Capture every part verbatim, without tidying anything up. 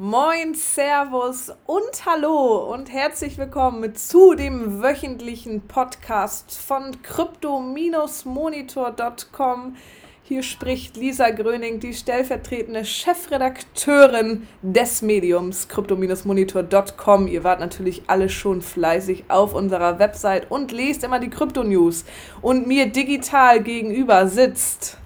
Moin, Servus und Hallo und herzlich willkommen zu dem wöchentlichen Podcast von Crypto Monitor Punkt com. Hier spricht Lisa Gröning, die stellvertretende Chefredakteurin des Mediums Crypto Monitor Punkt com. Ihr wart natürlich alle schon fleißig auf unserer Website und lest immer die Krypto-News. Und mir digital gegenüber sitzt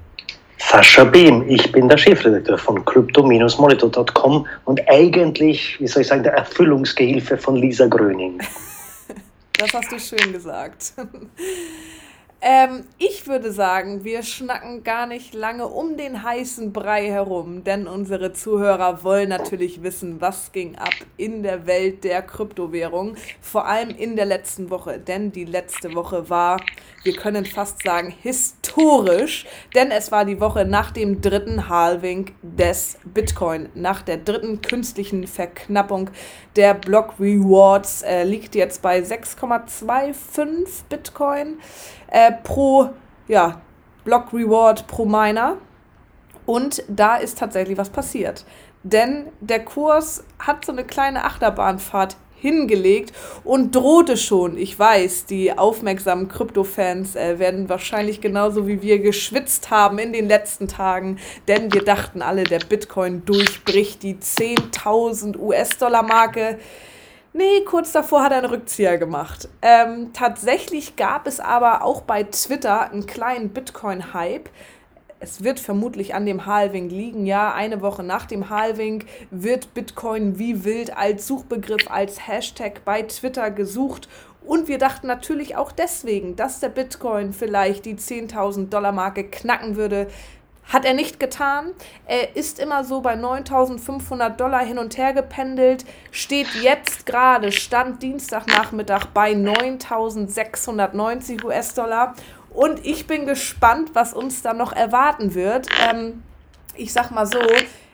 Sascha Behm, ich bin der Chefredakteur von Crypto Monitor Punkt com und eigentlich, wie soll ich sagen, der Erfüllungsgehilfe von Lisa Gröning. Das hast du schön gesagt. Ähm, ich würde sagen, wir schnacken gar nicht lange um den heißen Brei herum, denn unsere Zuhörer wollen natürlich wissen, was ging ab in der Welt der Kryptowährung, vor allem in der letzten Woche, denn die letzte Woche war, wir können fast sagen, historisch, denn es war die Woche nach dem dritten Halving des Bitcoin, nach der dritten künstlichen Verknappung der Block Rewards, äh, liegt jetzt bei sechs Komma fünfundzwanzig Bitcoin äh, pro ja, Block Reward pro Miner, und da ist tatsächlich was passiert, denn der Kurs hat so eine kleine Achterbahnfahrt hingelegt und drohte schon. Ich weiß, die aufmerksamen Krypto-Fans äh, werden wahrscheinlich genauso wie wir geschwitzt haben in den letzten Tagen, denn wir dachten alle, der Bitcoin durchbricht die zehntausend U S-Dollar-Marke. Nee, kurz davor hat er einen Rückzieher gemacht. Ähm, tatsächlich gab es aber auch bei Twitter einen kleinen Bitcoin-Hype. Es wird vermutlich an dem Halving liegen, ja, eine Woche nach dem Halving wird Bitcoin wie wild als Suchbegriff, als Hashtag bei Twitter gesucht. Und wir dachten natürlich auch deswegen, dass der Bitcoin vielleicht die zehntausend-Dollar-Marke knacken würde. Hat er nicht getan. Er ist immer so bei neuntausendfünfhundert Dollar hin und her gependelt. Steht jetzt gerade, Stand Dienstagnachmittag, bei neuntausendsechshundertneunzig U S-Dollar. Und ich bin gespannt, was uns da noch erwarten wird. Ähm, ich sag mal so,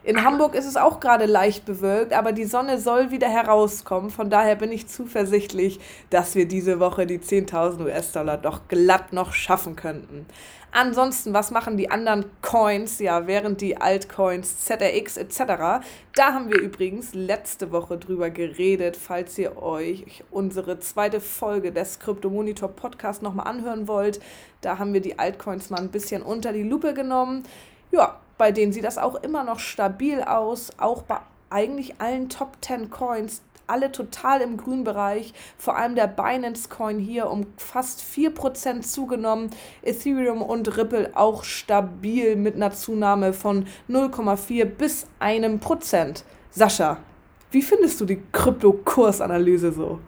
in Hamburg ist es auch gerade leicht bewölkt, aber die Sonne soll wieder herauskommen. Von daher bin ich zuversichtlich, dass wir diese Woche die zehntausend U S-Dollar doch glatt noch schaffen könnten. Ansonsten, was machen die anderen Coins, ja, während die Altcoins, Z R X et cetera? Da haben wir übrigens letzte Woche drüber geredet, falls ihr euch unsere zweite Folge des Crypto-Monitor-Podcasts nochmal anhören wollt. Da haben wir die Altcoins mal ein bisschen unter die Lupe genommen. Ja, bei denen sieht das auch immer noch stabil aus, auch bei eigentlich allen Top zehn Coins. Alle total im grünen Bereich, vor allem der Binance Coin hier um fast vier Prozent zugenommen, Ethereum und Ripple auch stabil mit einer Zunahme von null Komma vier bis einem Prozent. Sascha, wie findest du die Krypto-Kursanalyse so?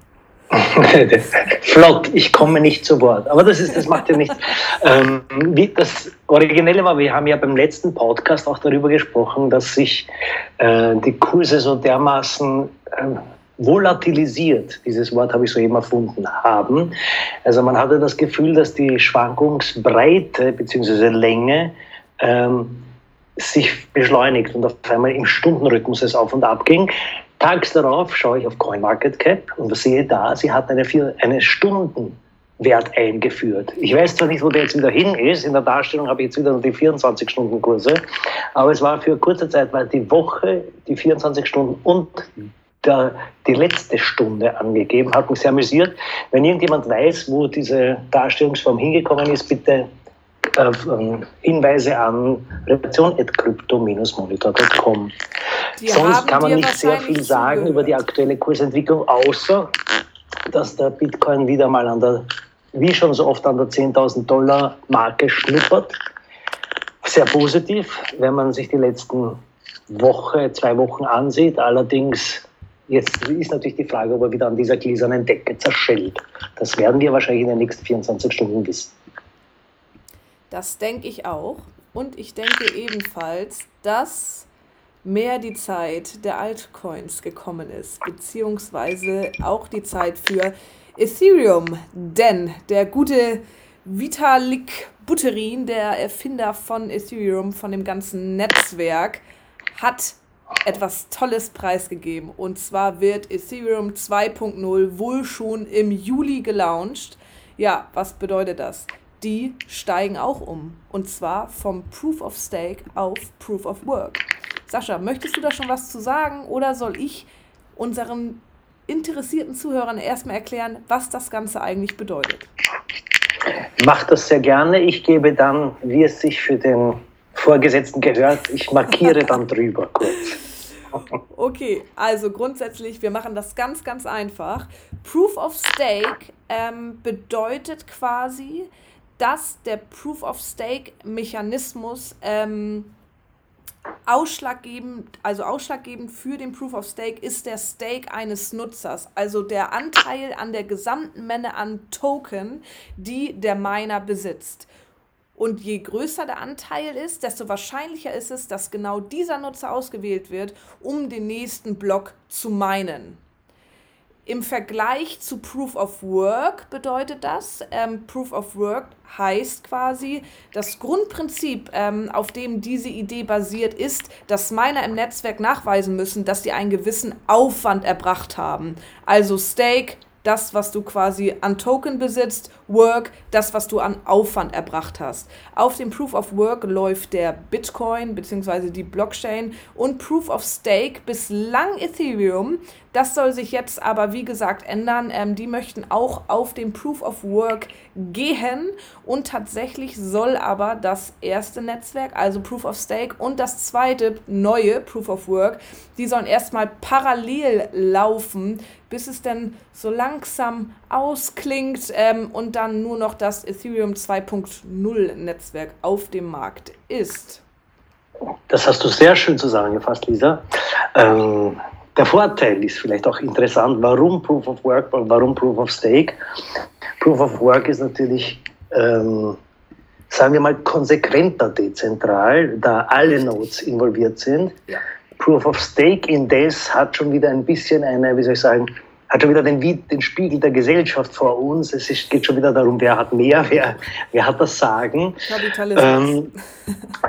Flott, ich komme nicht zu Wort, aber das ist, das macht ja nichts. ähm, wie das Originelle war, wir haben ja beim letzten Podcast auch darüber gesprochen, dass sich äh, die Kurse so dermaßen ähm, volatilisiert, dieses Wort habe ich soeben erfunden, haben. Also man hatte das Gefühl, dass die Schwankungsbreite bzw. Länge ähm, sich beschleunigt und auf einmal im Stundenrhythmus es auf und ab ging. Tags darauf schaue ich auf CoinMarketCap und sehe da, sie hat eine, vier, eine Stundenwert eingeführt. Ich weiß zwar nicht, wo der jetzt wieder hin ist, in der Darstellung habe ich jetzt wieder die vierundzwanzig-Stunden-Kurse, aber es war für kurze Zeit, weil die Woche, die vierundzwanzig Stunden und der, die letzte Stunde angegeben, hat mich sehr amüsiert. Wenn irgendjemand weiß, wo diese Darstellungsform hingekommen ist, bitte äh, Hinweise an redaktion at crypto monitor punkt com. Sonst kann man nicht sehr viel sagen über die aktuelle Kursentwicklung, außer dass der Bitcoin wieder mal an der, wie schon so oft, an der zehntausend Dollar Marke schnuppert. Sehr positiv, wenn man sich die letzten Woche, zwei Wochen ansieht. Allerdings, jetzt ist natürlich die Frage, ob er wieder an dieser gläsernen Decke zerschellt. Das werden wir wahrscheinlich in den nächsten vierundzwanzig Stunden wissen. Das denke ich auch. Und ich denke ebenfalls, dass mehr die Zeit der Altcoins gekommen ist, beziehungsweise auch die Zeit für Ethereum, denn der gute Vitalik Buterin, der Erfinder von Ethereum, von dem ganzen Netzwerk, hat etwas Tolles preisgegeben, und zwar wird Ethereum zwei Punkt null wohl schon im Juli gelauncht. Ja, was bedeutet das? Die steigen auch um, und zwar vom Proof of Stake auf Proof of Work. Sascha, möchtest du da schon was zu sagen oder soll ich unseren interessierten Zuhörern erstmal erklären, was das Ganze eigentlich bedeutet? Ich mache das sehr gerne. Ich gebe dann, wie es sich für den Vorgesetzten gehört, ich markiere dann drüber kurz. Okay, also grundsätzlich, wir machen das ganz, ganz einfach. Proof of Stake ähm, bedeutet quasi, dass der Proof of Stake-Mechanismus ähm, ausschlaggebend, also ausschlaggebend für den Proof of Stake ist der Stake eines Nutzers, also der Anteil an der gesamten Menge an Token, die der Miner besitzt. Und je größer der Anteil ist, desto wahrscheinlicher ist es, dass genau dieser Nutzer ausgewählt wird, um den nächsten Block zu minen. Im Vergleich zu Proof of Work bedeutet das, ähm, Proof of Work heißt quasi, das Grundprinzip, ähm, auf dem diese Idee basiert, ist, dass Miner im Netzwerk nachweisen müssen, dass sie einen gewissen Aufwand erbracht haben. Also Stake, das, was du quasi an Token besitzt, Work, das, was du an Aufwand erbracht hast. Auf dem Proof of Work läuft der Bitcoin bzw. die Blockchain und Proof of Stake bislang Ethereum. Das soll sich jetzt aber, wie gesagt, ändern. Ähm, die möchten auch auf den Proof of Work gehen und tatsächlich soll aber das erste Netzwerk, also Proof of Stake, und das zweite neue Proof of Work, die sollen erstmal parallel laufen, bis es dann so langsam ausklingt ähm, und dann nur noch das Ethereum zwei Punkt null Netzwerk auf dem Markt ist. Das hast du sehr schön zusammengefasst, Lisa. Ähm, der Vorteil ist vielleicht auch interessant, warum Proof of Work und warum Proof of Stake? Proof of Work ist natürlich, ähm, sagen wir mal, konsequenter dezentral, da alle Nodes involviert sind. Ja. Proof of Stake indes hat schon wieder ein bisschen eine, wie soll ich sagen, hat schon wieder den, den Spiegel der Gesellschaft vor uns. Es ist, geht schon wieder darum, wer hat mehr, wer, wer hat das Sagen. Ähm,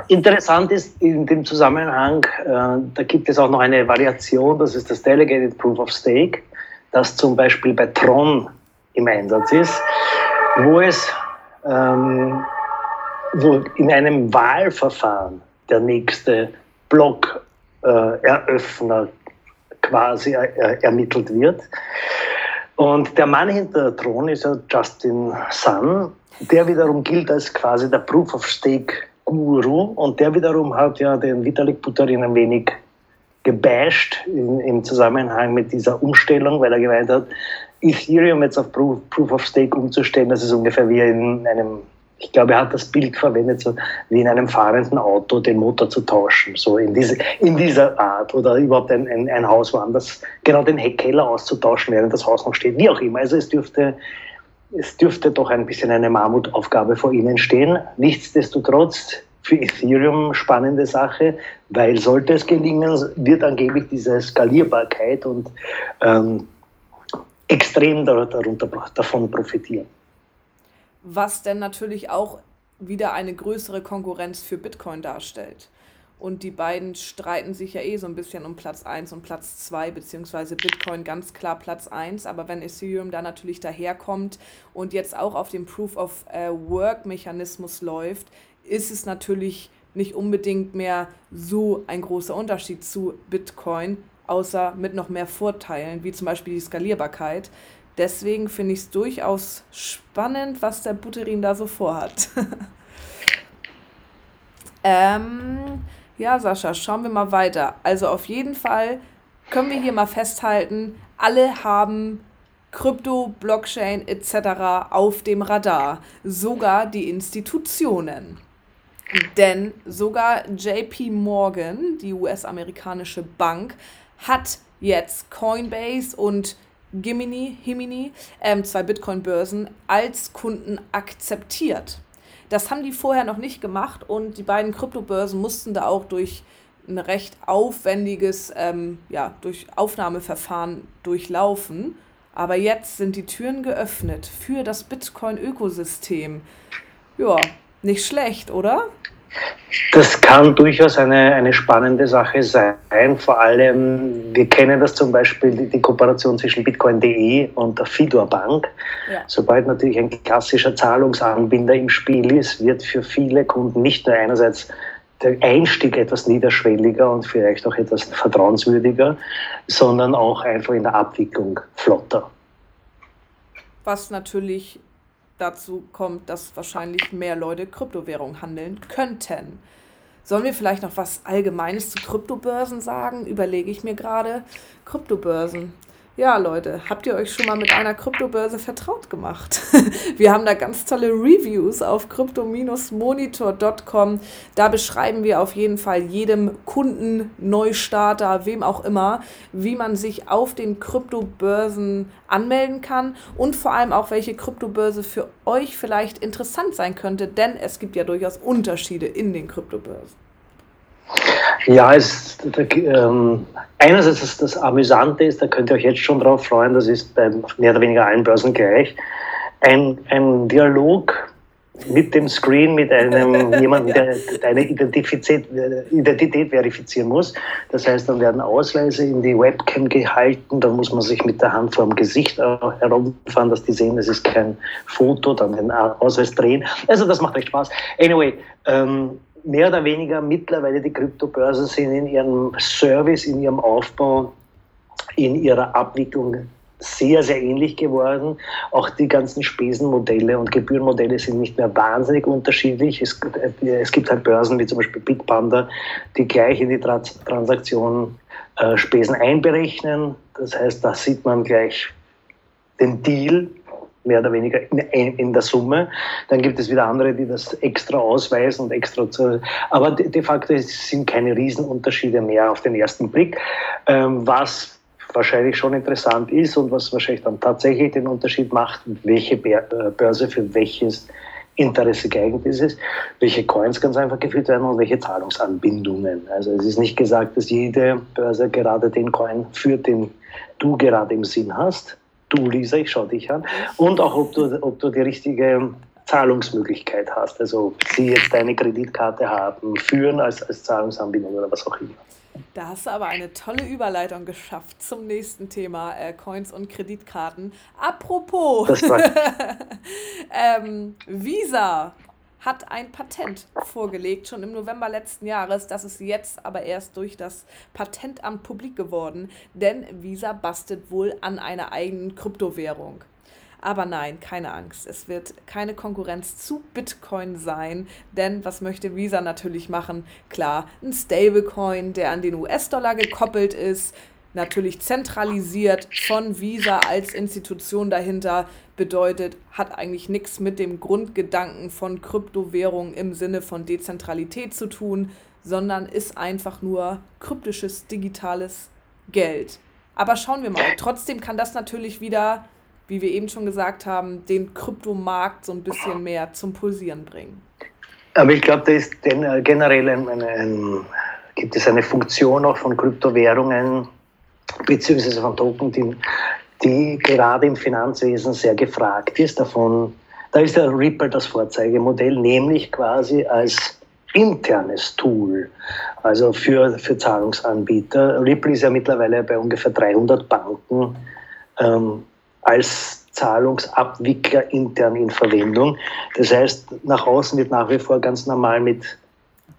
interessant ist in dem Zusammenhang, äh, da gibt es auch noch eine Variation, das ist das Delegated Proof of Stake, das zum Beispiel bei Tron im Einsatz ist, wo es ähm, wo in einem Wahlverfahren der nächste Block äh, Eröffner quasi er, ermittelt wird. Und der Mann hinter Tron ist ja Justin Sun, der wiederum gilt als quasi der Proof of Stake Guru und der wiederum hat ja den Vitalik Buterin ein wenig gebasht in, im Zusammenhang mit dieser Umstellung, weil er gemeint hat, Ethereum jetzt auf Proof, Proof of Stake umzustellen, das ist ungefähr wie in einem, ich glaube, er hat das Bild verwendet, so wie in einem fahrenden Auto den Motor zu tauschen, so in, diese, in dieser Art. Oder überhaupt ein, ein, ein Haus woanders, genau den Heckkeller auszutauschen, während das Haus noch steht, wie auch immer. Also es dürfte, es dürfte doch ein bisschen eine Mammutaufgabe vor Ihnen stehen. Nichtsdestotrotz für Ethereum spannende Sache, weil sollte es gelingen, wird angeblich diese Skalierbarkeit und ähm, extrem darunter, davon profitieren. Was denn natürlich auch wieder eine größere Konkurrenz für Bitcoin darstellt. Und die beiden streiten sich ja eh so ein bisschen um Platz eins und Platz zwei, beziehungsweise Bitcoin ganz klar Platz eins. Aber wenn Ethereum da natürlich daherkommt und jetzt auch auf dem Proof-of-Work-Mechanismus läuft, ist es natürlich nicht unbedingt mehr so ein großer Unterschied zu Bitcoin, außer mit noch mehr Vorteilen, wie zum Beispiel die Skalierbarkeit. Deswegen finde ich es durchaus spannend, was der Buterin da so vorhat. ähm, ja, Sascha, schauen wir mal weiter. Also auf jeden Fall können wir hier mal festhalten, alle haben Krypto, Blockchain et cetera auf dem Radar. Sogar die Institutionen. Denn sogar J P Morgan, die U S-amerikanische Bank, hat jetzt Coinbase und Gemini, Himini, ähm, zwei Bitcoin-Börsen als Kunden akzeptiert. Das haben die vorher noch nicht gemacht und die beiden Kryptobörsen mussten da auch durch ein recht aufwendiges ähm, ja, durch Aufnahmeverfahren durchlaufen. Aber jetzt sind die Türen geöffnet für das Bitcoin-Ökosystem. Ja, nicht schlecht, oder? Das kann durchaus eine, eine spannende Sache sein, vor allem, wir kennen das zum Beispiel, die, die Kooperation zwischen Bitcoin Punkt de und der Fidor Bank. Ja. Sobald natürlich ein klassischer Zahlungsanbinder im Spiel ist, wird für viele Kunden nicht nur einerseits der Einstieg etwas niederschwelliger und vielleicht auch etwas vertrauenswürdiger, sondern auch einfach in der Abwicklung flotter. Was natürlich dazu kommt, dass wahrscheinlich mehr Leute Kryptowährung handeln könnten. Sollen wir vielleicht noch was Allgemeines zu Kryptobörsen sagen? Überlege ich mir gerade. Kryptobörsen. Ja, Leute, habt ihr euch schon mal mit einer Kryptobörse vertraut gemacht? Wir haben da ganz tolle Reviews auf Crypto Monitor Punkt com. Da beschreiben wir auf jeden Fall jedem Kunden, Neustarter, wem auch immer, wie man sich auf den Kryptobörsen anmelden kann und vor allem auch, welche Kryptobörse für euch vielleicht interessant sein könnte, denn es gibt ja durchaus Unterschiede in den Kryptobörsen. Ja, es, ähm, einerseits das, das Amüsante ist, da könnt ihr euch jetzt schon drauf freuen, das ist bei mehr oder weniger allen Börsen gleich, ein, ein Dialog mit dem Screen, mit einem jemandem, der deine Identität, Identität verifizieren muss. Das heißt, dann werden Ausweise in die Webcam gehalten, dann muss man sich mit der Hand vor dem Gesicht herumfahren, dass die sehen, es ist kein Foto, dann den Ausweis drehen. Also das macht echt Spaß. Anyway, ähm, mehr oder weniger mittlerweile die Kryptobörsen sind in ihrem Service, in ihrem Aufbau, in ihrer Abwicklung sehr, sehr ähnlich geworden. Auch die ganzen Spesenmodelle und Gebührenmodelle sind nicht mehr wahnsinnig unterschiedlich. Es, es gibt halt Börsen wie zum Beispiel Bitpanda, die gleich in die Trans- Transaktion äh, Spesen einberechnen. Das heißt, da sieht man gleich den Deal, mehr oder weniger in, in der Summe. Dann gibt es wieder andere, die das extra ausweisen und extra zu... Aber de, de facto sind keine Riesenunterschiede mehr auf den ersten Blick. Ähm, was wahrscheinlich schon interessant ist und was wahrscheinlich dann tatsächlich den Unterschied macht, welche Börse für welches Interesse geeignet ist, welche Coins ganz einfach geführt werden und welche Zahlungsanbindungen. Also es ist nicht gesagt, dass jede Börse gerade den Coin führt, den du gerade im Sinn hast. Du, Lisa, ich schaue dich an. Und auch, ob du, ob du die richtige Zahlungsmöglichkeit hast. Also, ob sie jetzt deine Kreditkarte haben, führen als, als Zahlungsanbindung oder was auch immer. Da hast du aber eine tolle Überleitung geschafft zum nächsten Thema, äh, Coins und Kreditkarten. Apropos, das war ähm, Visa hat ein Patent vorgelegt, schon im November letzten Jahres. Das ist jetzt aber erst durch das Patentamt publik geworden, denn Visa bastelt wohl an einer eigenen Kryptowährung. Aber nein, keine Angst, es wird keine Konkurrenz zu Bitcoin sein, denn was möchte Visa natürlich machen? Klar, ein Stablecoin, der an den U S-Dollar gekoppelt ist, natürlich zentralisiert von Visa als Institution dahinter, bedeutet, hat eigentlich nichts mit dem Grundgedanken von Kryptowährung im Sinne von Dezentralität zu tun, sondern ist einfach nur kryptisches, digitales Geld. Aber schauen wir mal, trotzdem kann das natürlich wieder, wie wir eben schon gesagt haben, den Kryptomarkt so ein bisschen mehr zum Pulsieren bringen. Aber ich glaube, da ist generell ein, ein, ein, gibt es eine Funktion auch von Kryptowährungen, beziehungsweise von Token, die, die gerade im Finanzwesen sehr gefragt ist. Davon, da ist der Ripple das Vorzeigemodell, nämlich quasi als internes Tool, also für, für Zahlungsanbieter. Ripple ist ja mittlerweile bei ungefähr dreihundert Banken ähm, als Zahlungsabwickler intern in Verwendung. Das heißt, nach außen wird nach wie vor ganz normal mit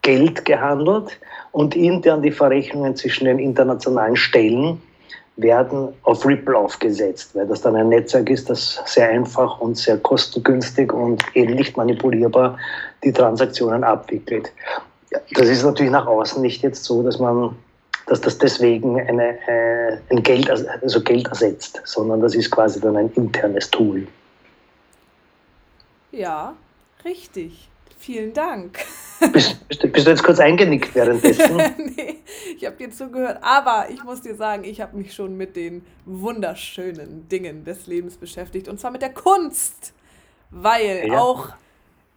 Geld gehandelt und intern die Verrechnungen zwischen den internationalen Stellen werden auf Ripple aufgesetzt, weil das dann ein Netzwerk ist, das sehr einfach und sehr kostengünstig und eben nicht manipulierbar die Transaktionen abwickelt. Das ist natürlich nach außen nicht jetzt so, dass man, dass das deswegen eine, äh, ein Geld, also Geld ersetzt, sondern das ist quasi dann ein internes Tool. Ja, richtig. Vielen Dank. Bist, bist, bist du jetzt kurz eingenickt währenddessen? Nee, ich habe dir zugehört, aber ich muss dir sagen, ich habe mich schon mit den wunderschönen Dingen des Lebens beschäftigt und zwar mit der Kunst, weil ja. Auch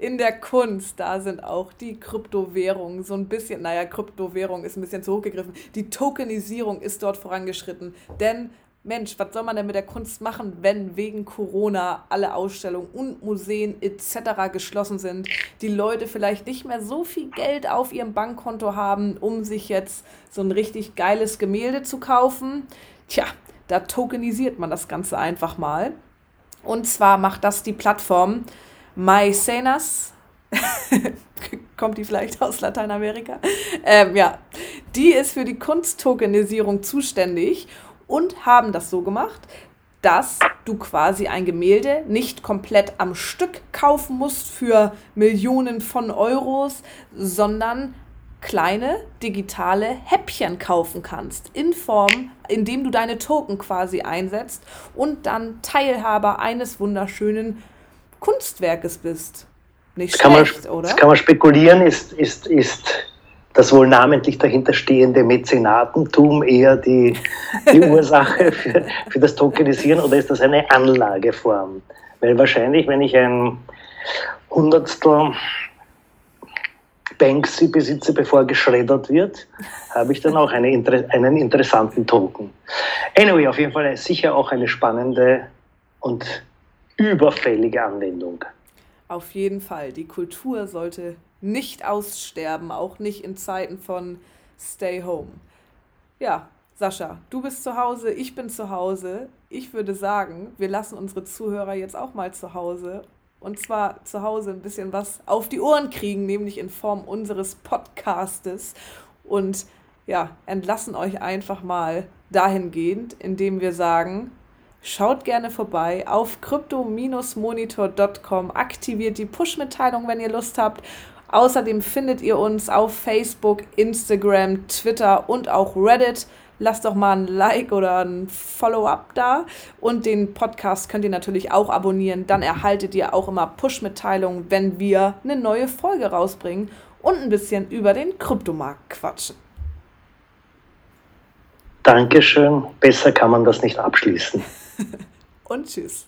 in der Kunst, da sind auch die Kryptowährungen so ein bisschen, naja, Kryptowährung ist ein bisschen zu hoch gegriffen, die Tokenisierung ist dort vorangeschritten, denn Mensch, was soll man denn mit der Kunst machen, wenn wegen Corona alle Ausstellungen und Museen et cetera geschlossen sind, die Leute vielleicht nicht mehr so viel Geld auf ihrem Bankkonto haben, um sich jetzt so ein richtig geiles Gemälde zu kaufen? Tja, da tokenisiert man das Ganze einfach mal. Und zwar macht das die Plattform MySenas. kommt die vielleicht aus Lateinamerika, ähm, ja, die ist für die Kunsttokenisierung zuständig und haben das so gemacht, dass du quasi ein Gemälde nicht komplett am Stück kaufen musst für Millionen von Euros, sondern kleine digitale Häppchen kaufen kannst, in Form, indem du deine Token quasi einsetzt und dann Teilhaber eines wunderschönen Kunstwerkes bist. Nicht schlecht, oder? Das kann man spekulieren, ist, ist, ist das wohl namentlich dahinterstehende Mäzenatentum eher die, die Ursache für, für das Tokenisieren, oder ist das eine Anlageform? Weil wahrscheinlich, wenn ich ein Hundertstel Banksy besitze, bevor geschreddert wird, habe ich dann auch eine Inter- einen interessanten Token. Anyway, auf jeden Fall sicher auch eine spannende und überfällige Anwendung. Auf jeden Fall. Die Kultur sollte nicht aussterben, auch nicht in Zeiten von Stay Home. Ja, Sascha, du bist zu Hause, ich bin zu Hause. Ich würde sagen, wir lassen unsere Zuhörer jetzt auch mal zu Hause. Und zwar zu Hause ein bisschen was auf die Ohren kriegen, nämlich in Form unseres Podcastes. Und ja, entlassen euch einfach mal dahingehend, indem wir sagen, schaut gerne vorbei auf Crypto Monitor Punkt com, aktiviert die Push-Mitteilung, wenn ihr Lust habt. Außerdem findet ihr uns auf Facebook, Instagram, Twitter und auch Reddit. Lasst doch mal ein Like oder ein Follow-up da. Und den Podcast könnt ihr natürlich auch abonnieren. Dann erhaltet ihr auch immer Push-Mitteilungen, wenn wir eine neue Folge rausbringen und ein bisschen über den Kryptomarkt quatschen. Dankeschön. Besser kann man das nicht abschließen. Und tschüss.